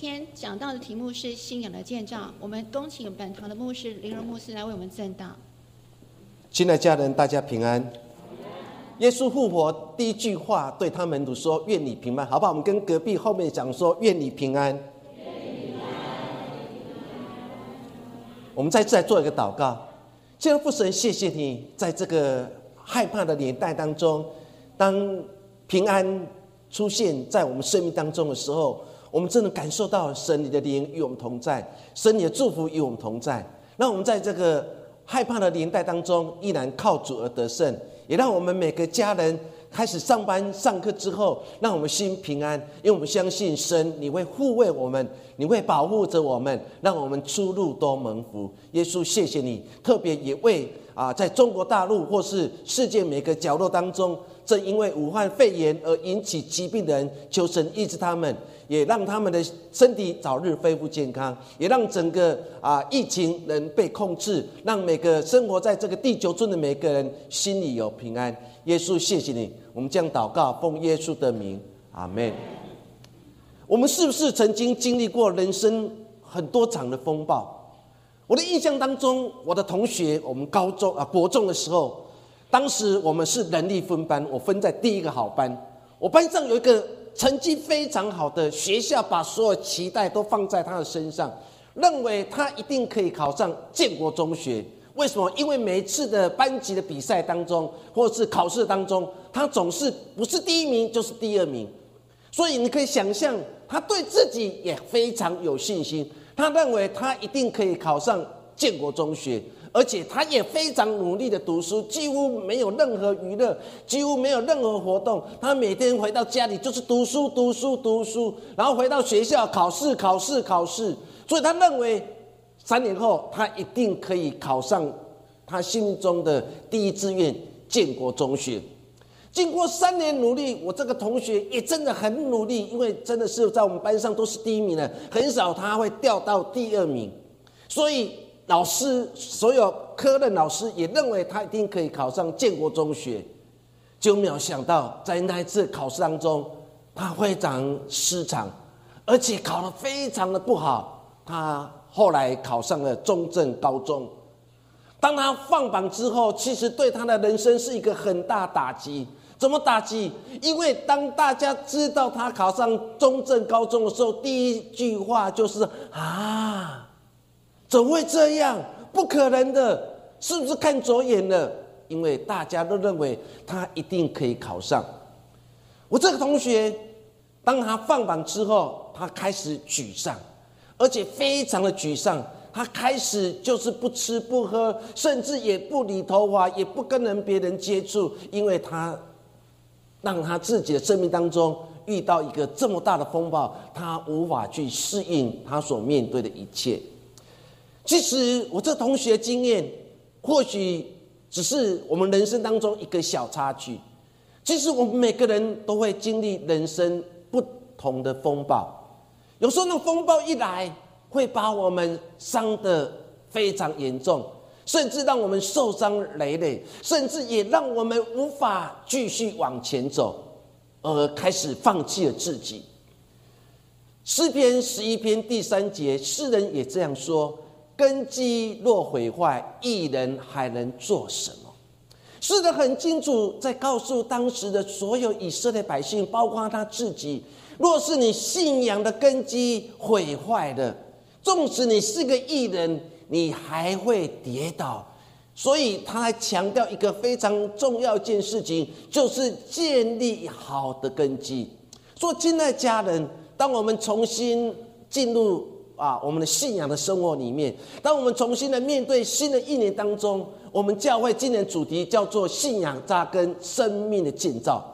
天讲到的题目是信仰的建造，我们恭请本堂的牧师林荣牧师来为我们证道。亲爱的家人，大家平安。耶稣复活第一句话对他门徒说：“愿你平安。”好不好？我们跟隔壁后面讲说：“愿你平安。”我们再次来做一个祷告。亲爱的父神，谢谢你在这个害怕的年代当中，当平安出现在我们生命当中的时候，我们真的感受到神你的怜与我们同在，神你的祝福与我们同在。让我们在这个害怕的年代当中，依然靠主而得胜，也让我们每个家人开始上班上课之后，让我们心平安，因为我们相信神你会护卫我们，你会保护着我们，让我们出入都蒙福。耶稣，谢谢你，特别也为在中国大陆或是世界每个角落当中，正因为武汉肺炎而引起疾病的人，求神医治他们，也让他们的身体早日恢复健康，也让整个疫情能被控制，让每个生活在这个地球村的每个人心里有平安。耶稣，谢谢你，我们将祷告奉耶稣的名，阿们。我们是不是曾经经历过人生很多场的风暴？我的印象当中，我的同学，我们高中国中的时候，当时我们是人力分班，我分在第一个好班。我班上有一个成绩非常好的，学校把所有期待都放在他的身上，认为他一定可以考上建国中学。为什么？因为每一次的班级的比赛当中，或是考试当中，他总是不是第一名就是第二名。所以你可以想象，他对自己也非常有信心，他认为他一定可以考上建国中学，而且他也非常努力的读书，几乎没有任何娱乐，几乎没有任何活动。他每天回到家里就是读书读书读书，然后回到学校考试考试考试。所以他认为3年后他一定可以考上他心中的第一志愿建国中学。经过3年努力，我这个同学也真的很努力，因为真的是在我们班上都是第一名的，很少他会掉到第二名。所以老师，所有科任老师也认为他一定可以考上建国中学。就没有想到在那一次考试当中，他非常失常，而且考得非常的不好。他后来考上了中正高中。当他放榜之后，其实对他的人生是一个很大打击。怎么打击？因为当大家知道他考上中正高中的时候，第一句话就是怎么会这样？不可能的，是不是看走眼了？因为大家都认为他一定可以考上。我这个同学，当他放榜之后，他开始沮丧，而且非常的沮丧。他开始就是不吃不喝，甚至也不理头发，也不跟别人接触，因为他让他自己的生命当中遇到一个这么大的风暴，他无法去适应他所面对的一切。其实我这同学经验或许只是我们人生当中一个小插曲，其实我们每个人都会经历人生不同的风暴。有时候那风暴一来，会把我们伤得非常严重，甚至让我们受伤累累，甚至也让我们无法继续往前走，而开始放弃了自己。诗篇11篇第3节，诗人也这样说：根基若毁坏，一人还能做什么？诗人很清楚在告诉当时的所有以色列百姓，包括他自己，若是你信仰的根基毁坏了，纵使你是个义人，你还会跌倒。所以他还强调一个非常重要一件事情，就是建立好的根基。所以亲爱的家人，当我们重新进入我们的信仰的生活里面，当我们重新的面对新的一年当中，我们教会今年主题叫做信仰扎根，生命的建造。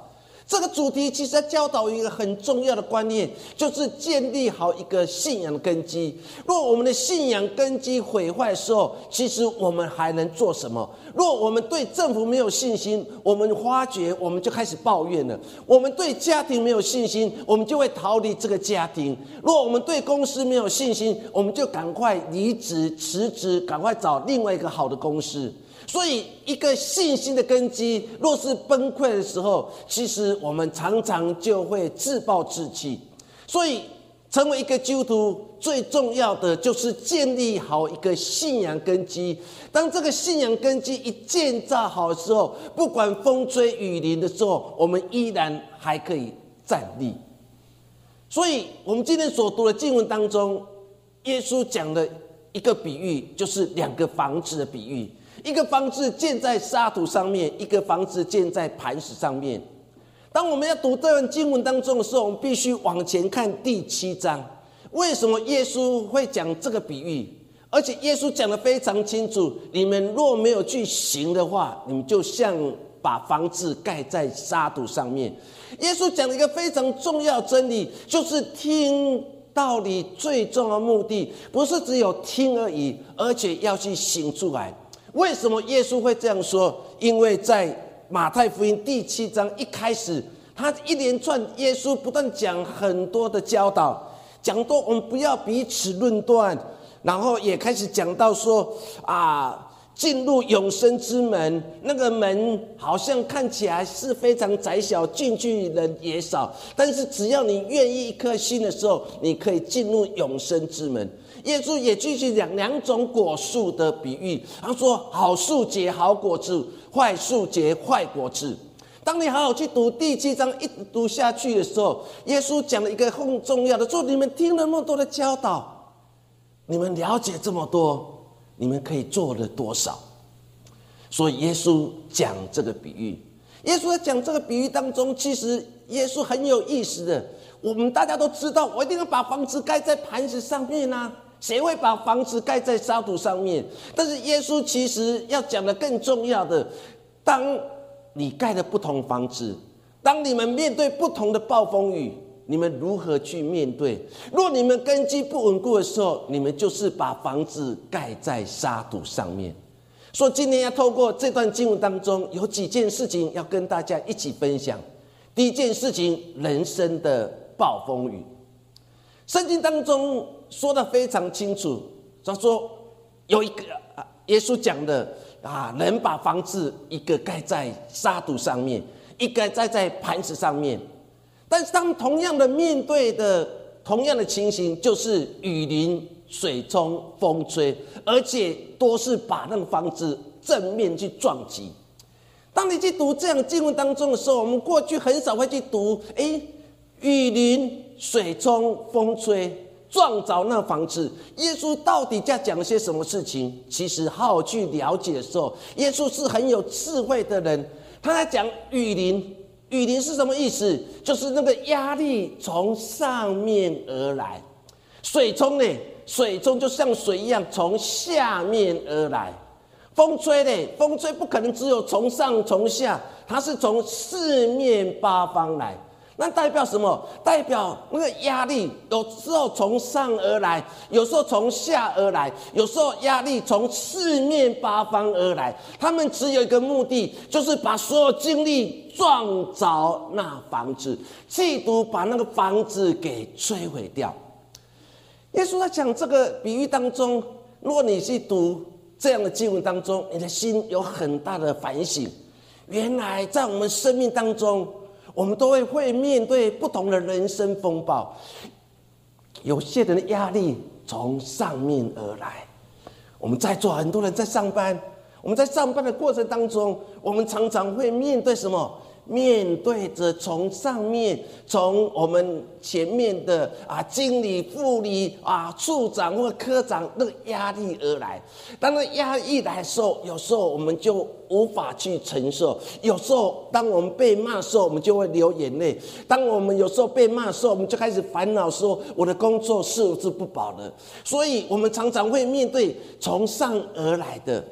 这个主题其实在教导一个很重要的观念，就是建立好一个信仰的根基。若我们的信仰根基毁坏的时候，其实我们还能做什么？若我们对政府没有信心，我们发觉我们就开始抱怨了；我们对家庭没有信心，我们就会逃离这个家庭；若我们对公司没有信心，我们就赶快离职辞职，赶快找另外一个好的公司。所以一个信心的根基若是崩溃的时候，其实我们常常就会自暴自弃。所以成为一个基督徒最重要的就是建立好一个信仰根基。当这个信仰根基一建造好的时候，不管风吹雨淋的时候，我们依然还可以站立。所以我们今天所读的经文当中，耶稣讲的一个比喻就是两个房子的比喻，一个房子建在沙土上面，一个房子建在磐石上面。当我们要读这段经文当中的时候，我们必须往前看第7章。为什么耶稣会讲这个比喻？而且耶稣讲得非常清楚，你们若没有去行的话，你们就像把房子盖在沙土上面。耶稣讲了一个非常重要的真理，就是听道理最重要的目的不是只有听而已，而且要去行出来。为什么耶稣会这样说？因为在马太福音第7章一开始，他一连串耶稣不断讲很多的教导，讲多我们不要彼此论断，然后也开始讲到说进入永生之门，那个门好像看起来是非常窄小，进去人也少，但是只要你愿意一颗心的时候，你可以进入永生之门。耶稣也继续讲两种果树的比喻，他说好树结好果子，坏树结坏果子。当你好好去读第7章一读下去的时候，耶稣讲了一个很重要的，说你们听了那么多的教导，你们了解这么多，你们可以做了多少？所以耶稣讲这个比喻，耶稣在讲这个比喻当中，其实耶稣很有意思的。我们大家都知道，我一定要把房子盖在磐石上面啊，谁会把房子盖在沙土上面？但是耶稣其实要讲的更重要的，当你盖了不同房子，当你们面对不同的暴风雨，你们如何去面对？若你们根基不稳固的时候，你们就是把房子盖在沙土上面。所以今天要透过这段经文当中，有几件事情要跟大家一起分享。第一件事情，人生的暴风雨。圣经当中说得非常清楚，他说有一个耶稣讲的人把房子一个盖在沙土上面，一个盖在磐石上面。但是他们同样的面对的同样的情形，就是雨淋、水冲、风吹，而且多是把那个房子正面去撞击。当你去读这样的经文当中的时候，我们过去很少会去读雨淋、水冲、风吹撞着那房子，耶稣到底在讲些什么事情？其实好好去了解的时候，耶稣是很有智慧的人。他在讲雨淋，雨淋是什么意思？就是那个压力从上面而来。水冲呢，水冲就像水一样从下面而来。风吹呢，风吹不可能只有从上从下，它是从四面八方来。那代表什么？代表那个压力有时候从上而来，有时候从下而来，有时候压力从四面八方而来。他们只有一个目的，就是把所有精力撞着那房子，企图把那个房子给摧毁掉。耶稣在讲这个比喻当中，如果你去读这样的经文当中，你的心有很大的反省。原来在我们生命当中，我们都会面对不同的人生风暴。有些人的压力从上面而来。我们在座很多人在上班，我们在上班的过程当中，我们常常会面对什么？面对着从上面，从我们前面的经理、副理、处长或科长那个压力而来。当那压力来的时候，有时候我们就无法去承受。有时候当我们被骂的时候，我们就会流眼泪。当我们有时候被骂的时候，我们就开始烦恼说我的工作是不是不保了。所以我们常常会面对从上而来的，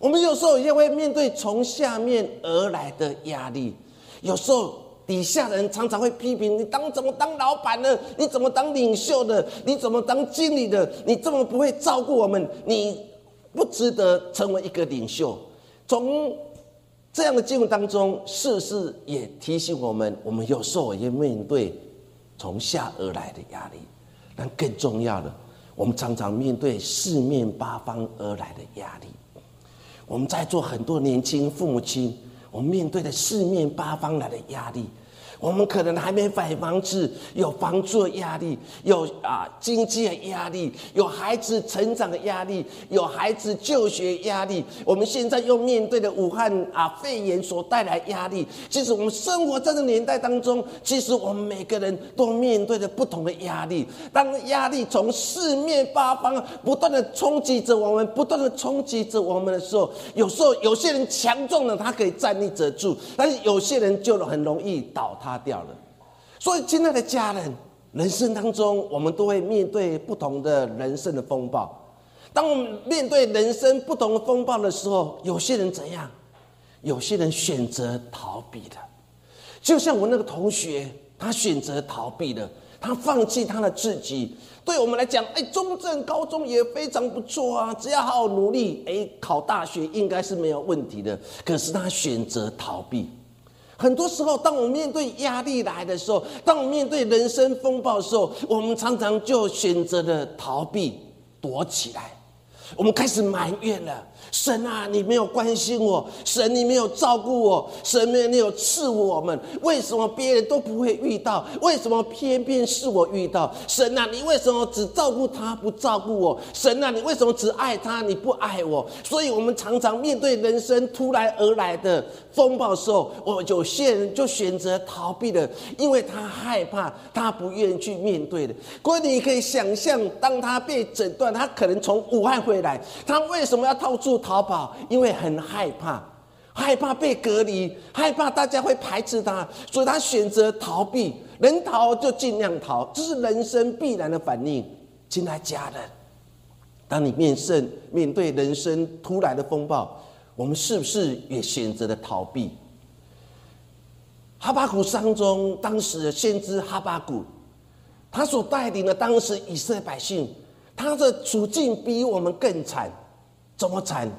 我们有时候也会面对从下面而来的压力。有时候底下人常常会批评你，怎么当老板的？你怎么当领袖的？你怎么当经理的？你这么不会照顾我们，你不值得成为一个领袖。从这样的经文当中，世事也提醒我们，我们有时候也面对从下而来的压力。但更重要的，我们常常面对四面八方而来的压力。我们在座很多年轻父母亲，我们面对的四面八方来的压力，我们可能还没买房子，有房租的压力，有经济的压力，有孩子成长的压力，有孩子就学压力。我们现在又面对了武汉肺炎所带来的压力。其实我们生活在这个年代当中，其实我们每个人都面对着不同的压力。当压力从四面八方不断的冲击着我们，不断的冲击着我们的时候，有时候有些人强壮了，他可以站立得住，但是有些人就很容易倒塌掉了。所以亲爱的家人，人生当中我们都会面对不同的人生的风暴。当我们面对人生不同的风暴的时候，有些人怎样？有些人选择逃避的，就像我那个同学，他选择逃避的，他放弃他的自己。对我们来讲，中正高中也非常不错啊，只要好好努力，考大学应该是没有问题的。可是他选择逃避。很多时候，当我们面对压力来的时候，当我们面对人生风暴的时候，我们常常就选择了逃避、躲起来。我们开始埋怨了，神啊，你没有关心我，神你没有照顾我，神没有赐我们，为什么别人都不会遇到，为什么偏偏是我遇到？神啊，你为什么只照顾他不照顾我？神啊，你为什么只爱他你不爱我？所以我们常常面对人生突然而来的风暴的时候，我有些人就选择逃避了，因为他害怕，他不愿意去面对的。所以你可以想象，当他被诊断，他可能从武汉回来，他为什么要到处逃跑？因为很害怕，害怕被隔离，害怕大家会排斥他，所以他选择逃避。能逃就尽量逃，这是人生必然的反应。亲爱家人，当你面对人生突来的风暴，我们是不是也选择了逃避？哈巴谷当中，当时的先知哈巴谷，他所带领的当时以色列百姓，他的处境比我们更惨。怎么惨？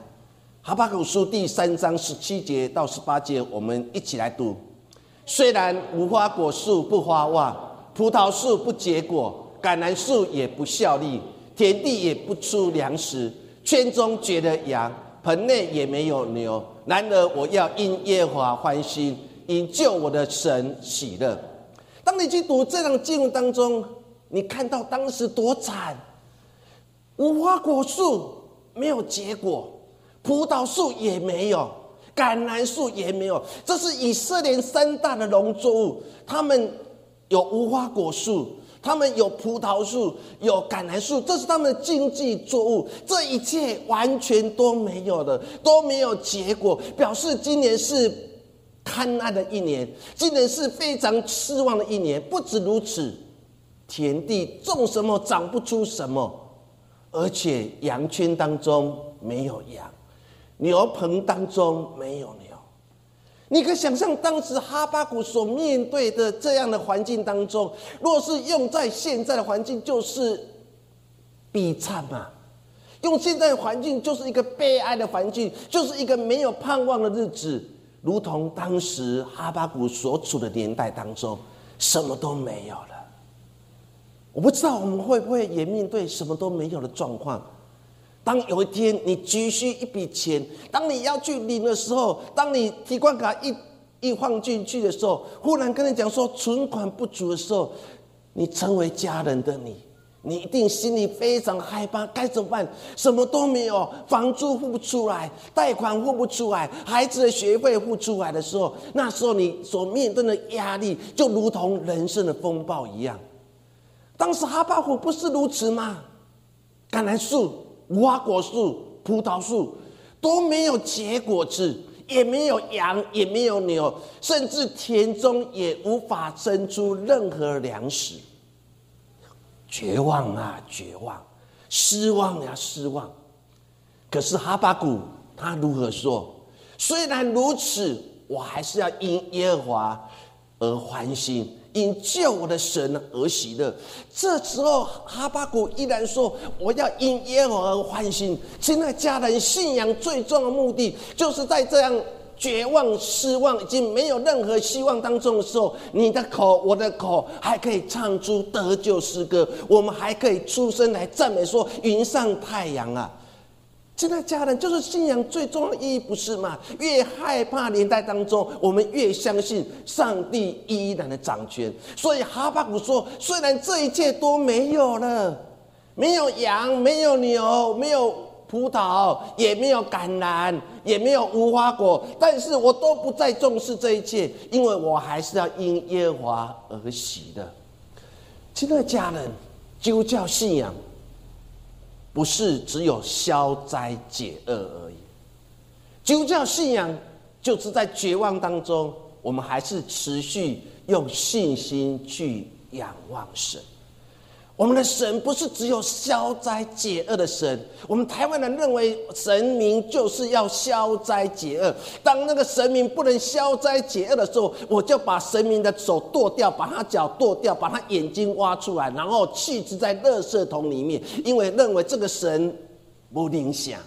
哈巴谷书第3章17节到18节，我们一起来读。虽然无花果树不发旺，葡萄树不结果，橄榄树也不效力，田地也不出粮食，圈中绝了羊，盆内也没有牛。然而我要因耶和华欢心，因救我的神喜乐。当你去读这段经文当中，你看到当时多惨，无花果树没有结果，葡萄树也没有，橄榄树也没有。这是以色列三大的农作物，他们有无花果树，他们有葡萄树，有橄榄树，这是他们的经济作物。这一切完全都没有了，都没有结果，表示今年是堪哀的一年，今年是非常失望的一年。不止如此，田地种什么长不出什么，而且羊圈当中没有羊，牛棚当中没有牛。你可以想象当时哈巴谷所面对的这样的环境当中，若是用在现在的环境，就是悲惨嘛。用现在的环境就是一个悲哀的环境，就是一个没有盼望的日子，如同当时哈巴谷所处的年代当中，什么都没有了。我不知道我们会不会也面对什么都没有的状况。当有一天你急需一笔钱，当你要去领的时候，当你提款卡一放进去的时候，忽然跟你讲说存款不足的时候，你成为家人的你一定心里非常害怕，该怎么办？什么都没有，房租付不出来，贷款付不出来，孩子的学费付不出来的时候，那时候你所面对的压力就如同人生的风暴一样。当时哈巴谷不是如此吗？橄榄树、无花果树、葡萄树都没有结果子，也没有羊，也没有牛，甚至田中也无法生出任何粮食。绝望啊，绝望！失望啊，失望！可是哈巴谷他如何说？虽然如此，我还是要因耶和华而欢心，因救我的神而喜乐。这时候哈巴谷依然说，我要因耶和华而欢心。亲爱的家人，信仰最重要的目的，就是在这样绝望、失望，已经没有任何希望当中的时候，你的口、我的口还可以唱出得救诗歌，我们还可以出声来赞美说，云上太阳啊，亲爱的家人，就是信仰最重要的意义，不是吗？越害怕年代当中，我们越相信上帝依然的掌权。所以哈巴谷说：“虽然这一切都没有了，没有羊，没有牛，没有葡萄，也没有橄榄，也没有无花果，但是我都不再重视这一切，因为我还是要因耶和华而喜的。”亲爱的家人，基督教信仰不是只有消灾解厄而已，基督教信仰就是在绝望当中，我们还是持续用信心去仰望神。我们的神不是只有消灾解厄的神，我们台湾人认为神明就是要消灾解厄，当那个神明不能消灾解厄的时候，我就把神明的手剁掉，把他脚剁掉，把他眼睛挖出来，然后弃置在垃圾桶里面，因为认为这个神不灵祥。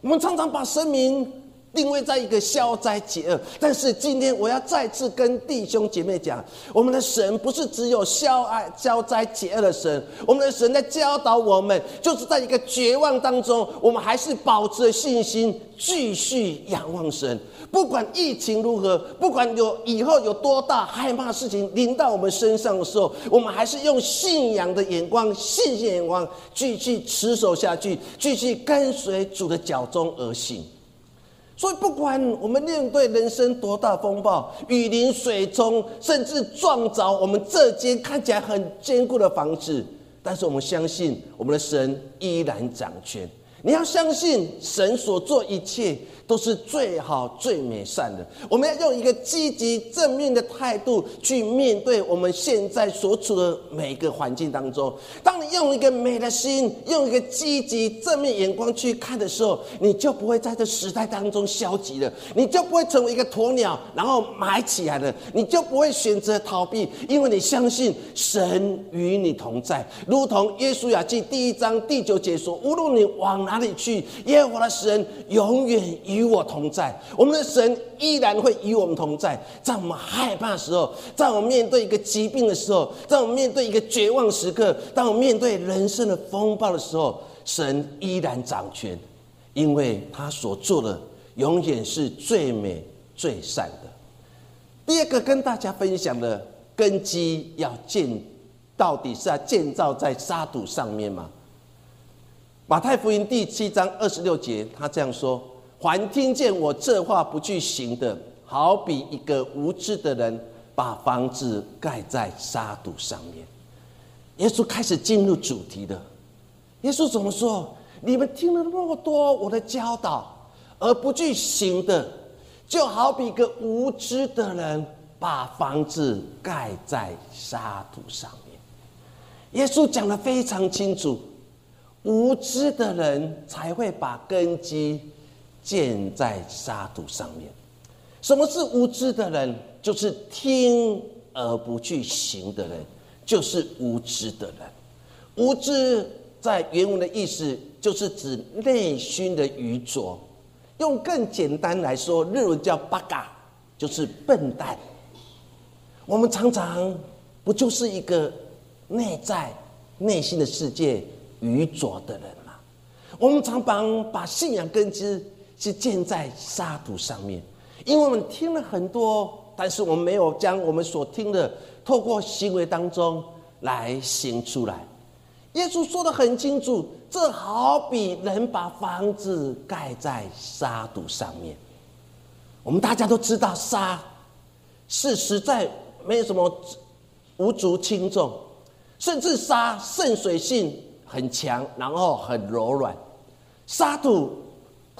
我们常常把神明定位在一个消灾解厄，但是今天我要再次跟弟兄姐妹讲，我们的神不是只有消灾解厄的神，我们的神在教导我们，就是在一个绝望当中，我们还是保持信心，继续仰望神。不管疫情如何，不管有以后有多大害怕事情临到我们身上的时候，我们还是用信仰的眼光、信心的眼光，继续持守下去，继续跟随主的脚踪而行。所以不管我们面对人生多大风暴，雨淋水冲，甚至撞着我们这间看起来很坚固的房子，但是我们相信我们的神依然掌权。你要相信神所做一切都是最好最美善的，我们要用一个积极正面的态度去面对我们现在所处的每一个环境当中。当你用一个美的心，用一个积极正面眼光去看的时候，你就不会在这时代当中消极了，你就不会成为一个鸵鸟然后埋起来了，你就不会选择逃避，因为你相信神与你同在，如同约书亚记第1章第9节说，无论你往哪里去，耶和华的神永远与我同在。我们的神依然会与我们同在，在我们害怕的时候，在我们面对一个疾病的时候，在我们面对一个绝望时刻，当我们面对人生的风暴的时候，神依然掌权，因为他所做的永远是最美最善的。第二个跟大家分享的，根基要到底是要建造在沙土上面吗？马太福音第7章26节他这样说，还听见我这话不去行的，好比一个无知的人把房子盖在沙土上面。耶稣开始进入主题了，耶稣怎么说？你们听了那么多我的教导而不去行的，就好比一个无知的人把房子盖在沙土上面。耶稣讲得非常清楚，无知的人才会把根基建在沙土上面。什么是无知的人？就是听而不去行的人，就是无知的人。无知在原文的意思就是指内心的愚拙，用更简单来说，日文叫巴嘎，就是笨蛋。我们常常不就是一个内心的世界愚拙的人吗？我们常把信仰根基是建在沙土上面，因为我们听了很多，但是我们没有将我们所听的透过行为当中来行出来。耶稣说得很清楚，这好比人把房子盖在沙土上面。我们大家都知道，沙是实在没有什么无足轻重，甚至沙渗水性很强，然后很柔软。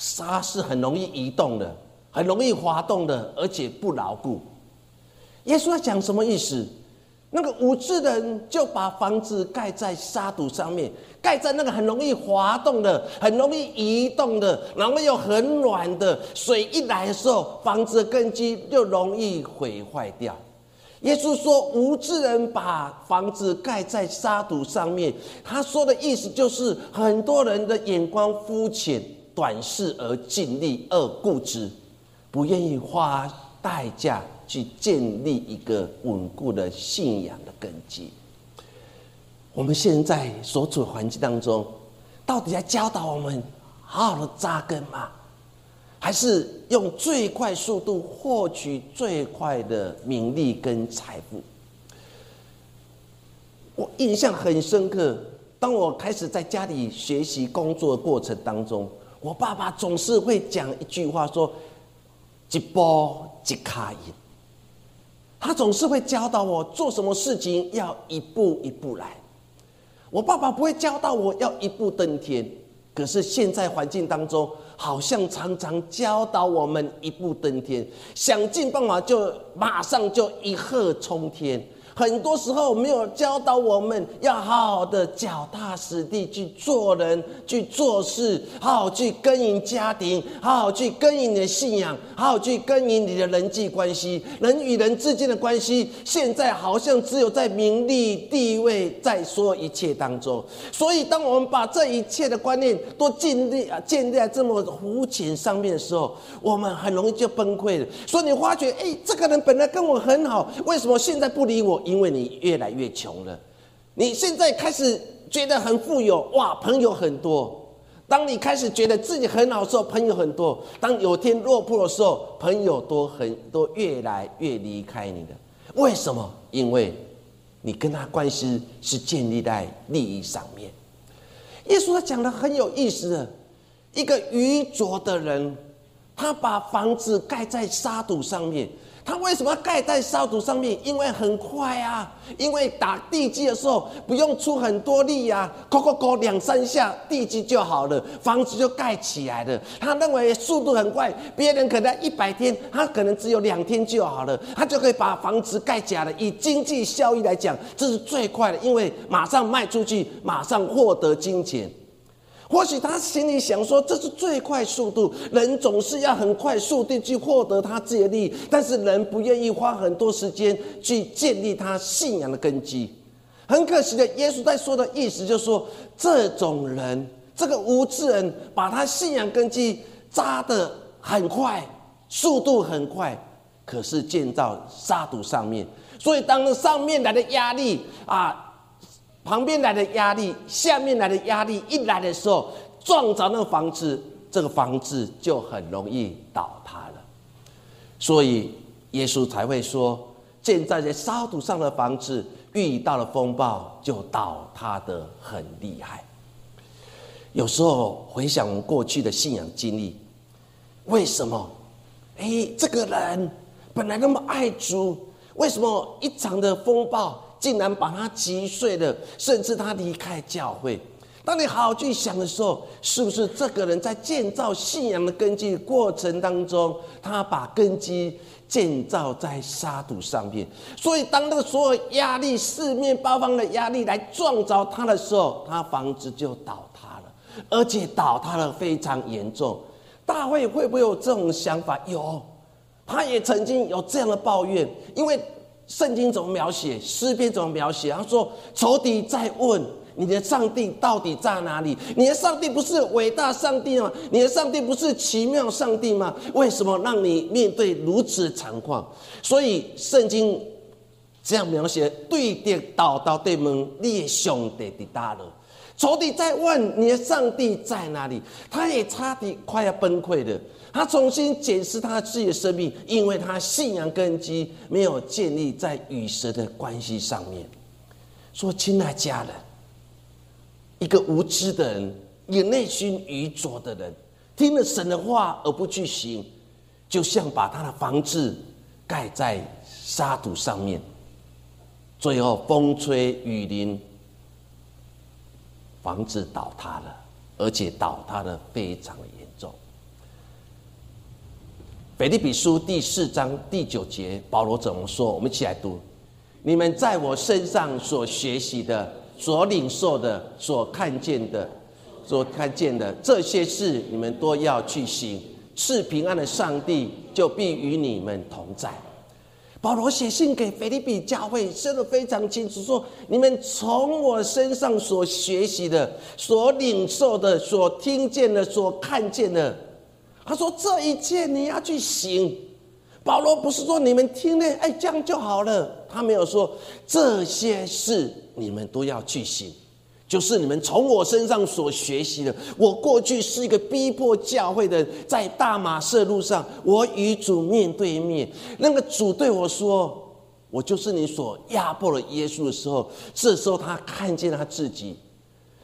沙是很容易移动的，很容易滑动的，而且不牢固。耶稣要讲什么意思？那个无知的人就把房子盖在沙土上面，盖在那个很容易滑动的、很容易移动的，然后又很软的，水一来的时候，房子的根基就容易毁坏掉。耶稣说无知人把房子盖在沙土上面，他说的意思就是很多人的眼光肤浅、短视而尽力、而固执，不愿意花代价去建立一个稳固的信仰的根基。我们现在所处环境当中，到底在教导我们好好的扎根嘛，还是用最快速度获取最快的名利跟财富？我印象很深刻，当我开始在家里学习工作的过程当中，我爸爸总是会讲一句话说：“一步一脚印。”他总是会教导我做什么事情要一步一步来。我爸爸不会教导我要一步登天，可是现在环境当中好像常常教导我们一步登天，想尽办法就马上就一鹤冲天。很多时候没有教导我们要好好的脚踏实地去做人、去做事，好好去耕耘家庭，好好去耕耘你的信仰，好好去耕耘你的人际关系，人与人之间的关系。现在好像只有在名利地位，在所有一切当中。所以当我们把这一切的观念都建立在这么肤浅上面的时候，我们很容易就崩溃了。所以你发觉这个人本来跟我很好，为什么现在不理我？因为你越来越穷了。你现在开始觉得很富有，哇，朋友很多。当你开始觉得自己很好的时候，朋友很多。当有天落魄的时候，朋友很多，越来越离开你了。为什么？因为你跟他关系是建立在利益上面。耶稣他讲的很有意思的，一个愚拙的人，他把房子盖在沙土上面。他为什么要盖在沙土上面？因为很快啊，因为打地基的时候不用出很多力啊，扣2-3下地基就好了，房子就盖起来了。他认为速度很快，别人可能100天，他可能只有2天就好了，他就可以把房子盖起来了。以经济效益来讲，这是最快的，因为马上卖出去，马上获得金钱。或许他心里想说，这是最快速度，人总是要很快速地去获得他自己的利益，但是人不愿意花很多时间去建立他信仰的根基。很可惜的，耶稣在说的意思就是说，这种人，这个无知人，把他信仰根基扎得很快，速度很快，可是建造沙土上面。所以当上面来的压力啊，旁边来的压力，下面来的压力一来的时候，撞着那个房子，这个房子就很容易倒塌了。所以耶稣才会说，建在这沙土上的房子遇到了风暴就倒塌得很厉害。有时候回想我们过去的信仰经历，为什么这个人本来那么爱主，为什么一场的风暴竟然把他击碎了，甚至他离开教会？当你好好去想的时候，是不是这个人在建造信仰的根基过程当中，他把根基建造在沙土上面？所以当那个所有压力，四面八方的压力来撞着他的时候，他房子就倒塌了，而且倒塌了非常严重。大卫会不会有这种想法？有，他也曾经有这样的抱怨。因为圣经怎么描写，诗篇怎么描写，他说仇敌在问你的上帝到底在哪里？你的上帝不是伟大上帝吗？你的上帝不是奇妙上帝吗？为什么让你面对如此惨况？所以圣经这样描写，对敌祷告对门，你的上帝在哪里？仇敌在问你的上帝在哪里？他也差点快要崩溃了。他重新检视他自己的生命，因为他信仰根基没有建立在与神的关系上面。说，亲爱家人，一个无知的人，也内心愚拙的人，听了神的话而不去行，就像把他的房子盖在沙土上面，最后风吹雨淋，房子倒塌了，而且倒塌得非常的严重。腓立比书4章9节，保罗怎么说？我们一起来读：你们在我身上所学习的、所领受的、所看见的，这些事你们都要去行，赐平安的上帝就必与你们同在。保罗写信给腓立比教会，说得非常清楚，说你们从我身上所学习的、所领受的、所听见的、所看见的，他说这一切你要去行。保罗不是说你们听了这样就好了，他没有说这些事你们都要去行。就是你们从我身上所学习的。我过去是一个逼迫教会的人，在大马色路上，我与主面对面，那个主对我说，我就是你所压迫了耶稣的时候，这时候他看见他自己。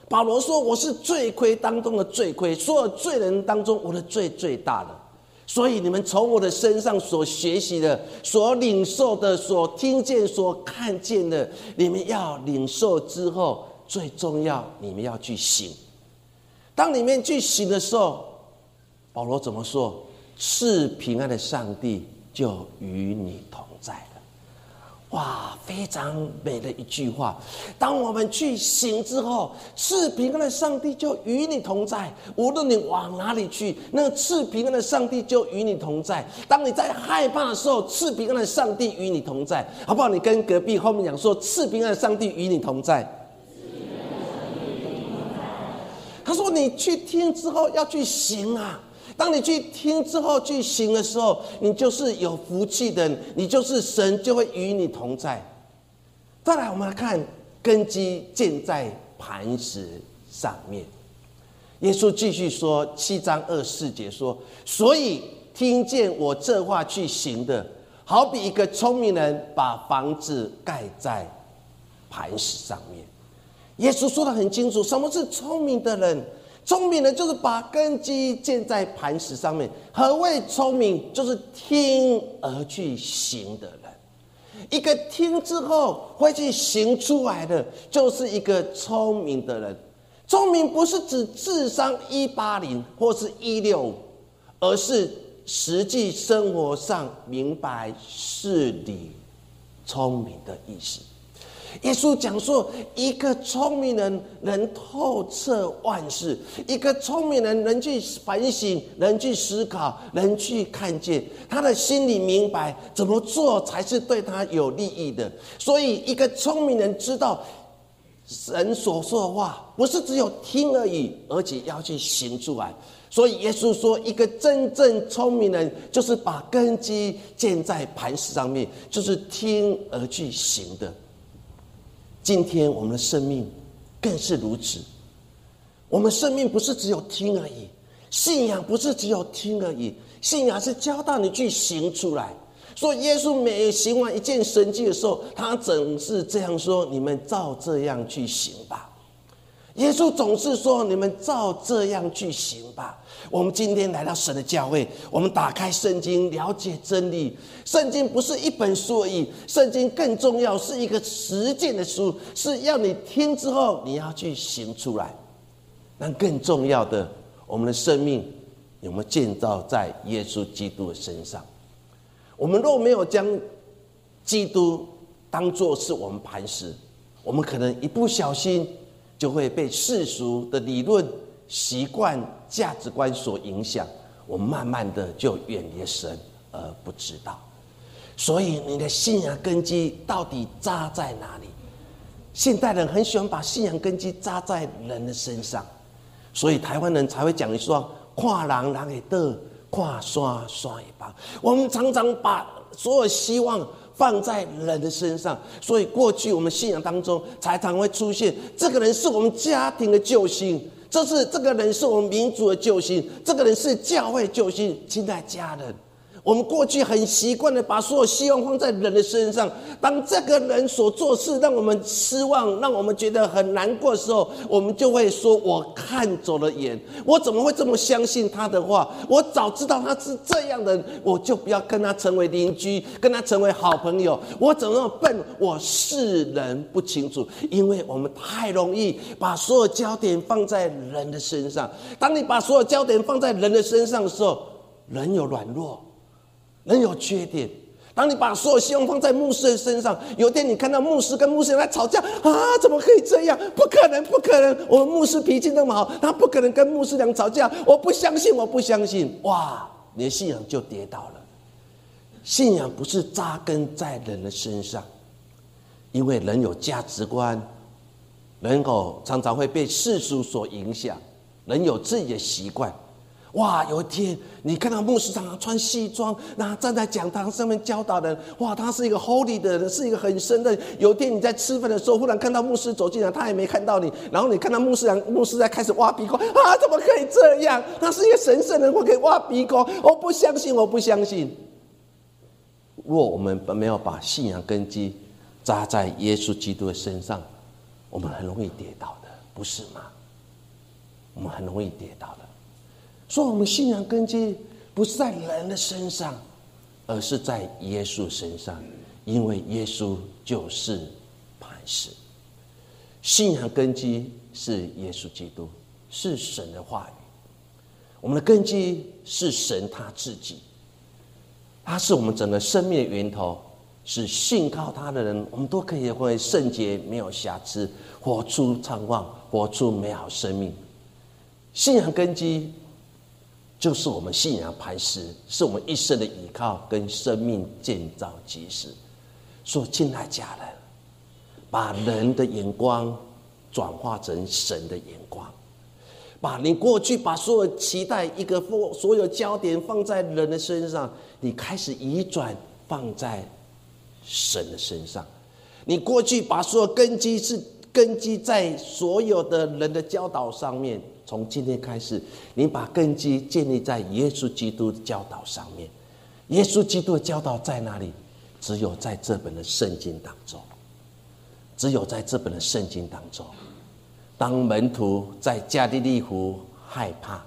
保罗说，我是罪魁当中的罪魁，所有罪人当中我的罪最大的。所以你们从我的身上所学习的、所领受的、所听见、所看见的，你们要领受之后，最重要你们要去行。当你们去行的时候，保罗怎么说？是平安的上帝就与你同在了。哇，非常美的一句话。当我们去行之后，赐平安的上帝就与你同在。无论你往哪里去，那个赐平安的上帝就与你同在。当你在害怕的时候，赐平安的上帝与你同在，好不好？你跟隔壁后面讲说，赐平安的上帝与你同在。他说你去听之后要去行啊。当你去听之后去行的时候，你就是有福气的人，你就是神就会与你同在。再来我们来看，根基建在磐石上面。耶稣继续说，7章24节说，所以听见我这话去行的，好比一个聪明人把房子盖在磐石上面。耶稣说得很清楚，什么是聪明的人？聪明人就是把根基建在磐石上面。何谓聪明？就是听而去行的人。一个听之后会去行出来的，就是一个聪明的人。聪明不是指智商180或是165，而是实际生活上明白事理、聪明的意思。耶稣讲说，一个聪明人能透彻万事，一个聪明人能去反省，能去思考，能去看见，他的心里明白怎么做才是对他有利益的。所以一个聪明人知道神所说的话不是只有听而已，而且要去行出来。所以耶稣说，一个真正聪明人就是把根基建在磐石上面，就是听而去行的。今天我们的生命更是如此，我们生命不是只有听而已，信仰不是只有听而已，信仰是教导你去行出来。所以耶稣每行完一件神迹的时候，他总是这样说，你们照这样去行吧。耶稣总是说，你们照这样去行吧。我们今天来到神的教会，我们打开圣经，了解真理。圣经不是一本书而已，圣经更重要，是一个实践的书，是要你听之后你要去行出来。但更重要的，我们的生命有没有建造在耶稣基督的身上？我们若没有将基督当作是我们磐石，我们可能一不小心就会被世俗的理论、习惯、价值观所影响，我慢慢的就远离神而不知道。所以你的信仰根基到底扎在哪里？现代人很喜欢把信仰根基扎在人的身上，所以台湾人才会讲一说，看人人会倒，看山山会崩。我们常常把所有希望放在人的身上，所以过去我们信仰当中才常会出现，这个人是我们家庭的救星，这个人是我们民族的救星，这个人是教会救星。亲爱家人，我们过去很习惯的把所有希望放在人的身上，当这个人所做事让我们失望，让我们觉得很难过的时候，我们就会说，我看走了眼，我怎么会这么相信他的话？我早知道他是这样的人，我就不要跟他成为邻居，跟他成为好朋友。我怎么那么笨？我世人不清楚。因为我们太容易把所有焦点放在人的身上。当你把所有焦点放在人的身上的时候，人有软弱，人有缺点。当你把所有希望放在牧师的身上，有一天你看到牧师跟牧师来吵架，啊，怎么可以这样？不可能，不可能！我们牧师脾气那么好，他不可能跟牧师娘吵架，我不相信，我不相信！哇，你的信仰就跌倒了。信仰不是扎根在人的身上，因为人有价值观，人口常常会被世俗所影响，人有自己的习惯。哇，有一天你看到牧师长穿西装，那站在讲堂上面教导人，哇，他是一个 holy 的人，是一个很深的人。有一天你在吃饭的时候，忽然看到牧师走进来，他还没看到你，然后你看到牧师在开始挖鼻孔，啊，怎么可以这样？他是一个神圣人，我可以挖鼻孔，我不相信，我不相信。若我们没有把信仰根基扎在耶稣基督的身上，我们很容易跌倒的，不是吗？我们很容易跌倒的。所以我们信仰根基不是在人的身上，而是在耶稣身上，因为耶稣就是磐石。信仰根基是耶稣基督，是神的话语。我们的根基是神他自己，他是我们整个生命的源头，是信靠他的人，我们都可以会圣洁，没有瑕疵，活出盼望，活出美好生命。信仰根基就是我们信仰磐石，是我们一生的依靠跟生命建造基石。所以亲爱家人，把人的眼光转化成神的眼光，把你过去把所有期待所有焦点放在人的身上，你开始移转放在神的身上。你过去把所有根基在所有的人的教导上面，从今天开始，你把根基建立在耶稣基督的教导上面。耶稣基督的教导在哪里？只有在这本的圣经当中，只有在这本的圣经当中。当门徒在加利利湖害怕，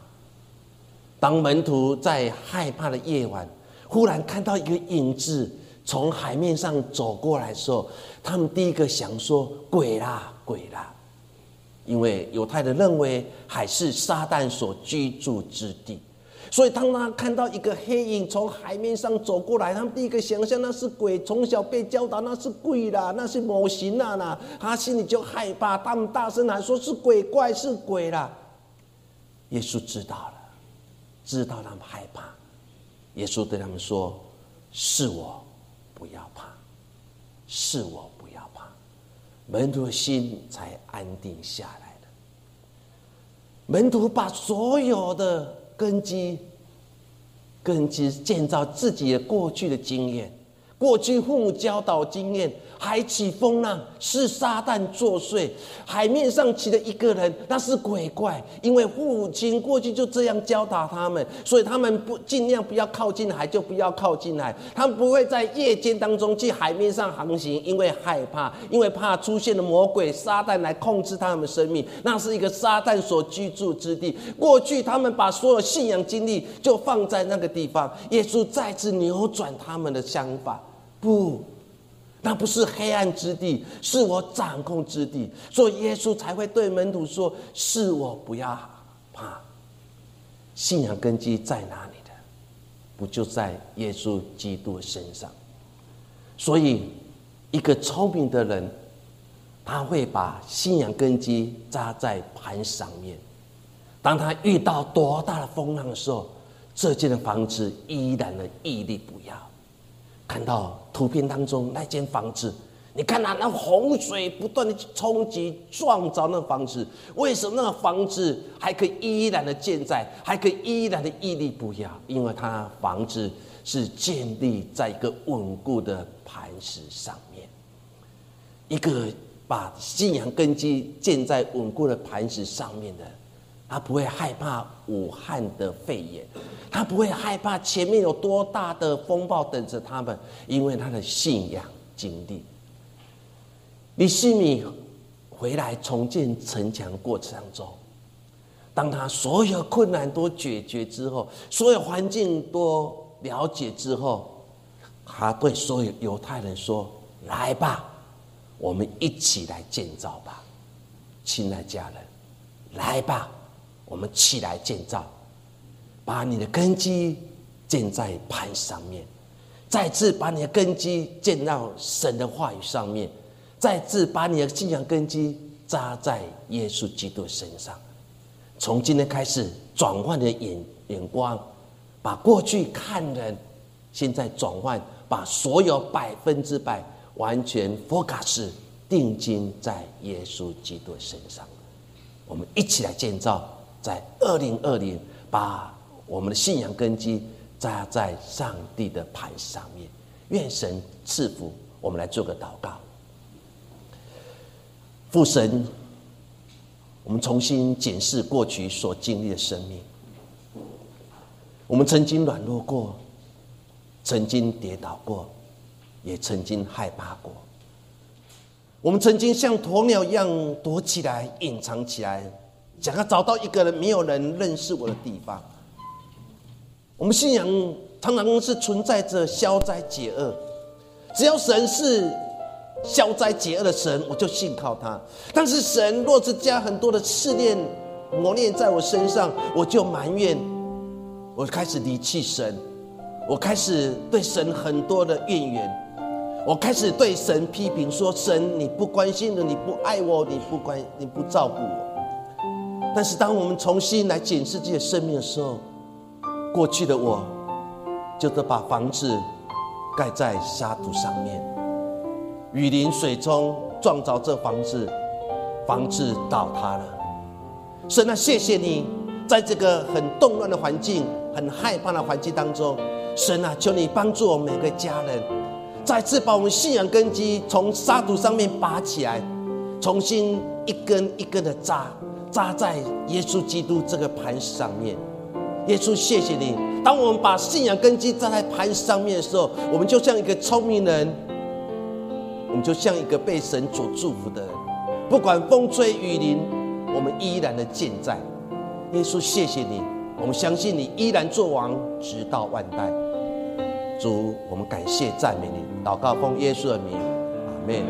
当门徒在害怕的夜晚，忽然看到一个影子从海面上走过来的时候，他们第一个想说：鬼啦，鬼啦！因为犹太人认为海是撒旦所居住之地，所以当他看到一个黑影从海面上走过来，他们第一个想象那是鬼，从小被教导那是鬼啦，那是魔神啦啦，他心里就害怕，他们大声喊说是鬼怪，是鬼啦。耶稣知道了，知道他们害怕，耶稣对他们说：是我，不要怕，是我，不要怕。门徒的心才安定下来了。门徒把所有的根基建造自己的过去的经验，过去父母教导经验，海起风浪是撒旦作祟，海面上骑的一个人那是鬼怪，因为父母亲过去就这样教导他们，所以他们尽量不要靠近海，就不要靠近海，他们不会在夜间当中去海面上航行，因为害怕，因为怕出现了魔鬼撒旦来控制他们生命，那是一个撒旦所居住之地。过去他们把所有信仰经历就放在那个地方，耶稣再次扭转他们的想法，不，那不是黑暗之地，是我掌控之地。所以耶稣才会对门徒说：是我，不要怕。信仰根基在哪里的？不就在耶稣基督身上。所以一个聪明的人，他会把信仰根基扎在磐石上面，当他遇到多大的风浪的时候，这间的房子依然的屹立不摇。看到图片当中那间房子，你看啊，那洪水不断的冲击撞着那房子，为什么那个房子还可以依然的健在，还可以依然的屹立不摇？因为它房子是建立在一个稳固的磐石上面。一个把信仰根基建在稳固的磐石上面的，他不会害怕武汉的肺炎，他不会害怕前面有多大的风暴等着他们，因为他的信仰经历。尼西米回来重建城墙过程当中，当他所有困难都解决之后，所有环境都了解之后，他对所有犹太人说：来吧，我们一起来建造吧。亲爱家人，来吧，我们起来建造，把你的根基建在磐上面，再次把你的根基建到神的话语上面，再次把你的信仰根基扎在耶稣基督身上。从今天开始，转换你的眼光，把过去看人，现在转换，把所有100%完全 focus 定睛在耶稣基督身上。我们一起来建造。在2020把我们的信仰根基扎在上帝的磐上面。愿神赐福。我们来做个祷告。父神，我们重新检视过去所经历的生命。我们曾经软弱过，曾经跌倒过，也曾经害怕过。我们曾经像鸵鸟一样躲起来、隐藏起来，想要找到一个人没有人认识我的地方。我们信仰常常是存在着消灾解厄，只要神是消灾解厄的神，我就信靠他。但是神若是加很多的试炼、磨练在我身上，我就埋怨，我开始离弃神，我开始对神很多的怨言，我开始对神批评说：“神，你不关心我，你不爱我，你不照顾我。”但是当我们重新来检视自己的生命的时候，过去的我，就是把房子盖在沙土上面，雨淋水冲撞着这房子，房子倒塌了。神啊，谢谢你，在这个很动乱的环境、很害怕的环境当中，神啊，求你帮助我们每个家人，再次把我们信仰根基从沙土上面拔起来，重新一根一根的扎在耶稣基督这个磐石上面。耶稣，谢谢你，当我们把信仰根基扎在磐石上面的时候，我们就像一个聪明人，我们就像一个被神所祝福的人，不管风吹雨淋，我们依然的健在。耶稣，谢谢你，我们相信你依然作王直到万代。主，我们感谢赞美你，祷告奉耶稣的名，阿们。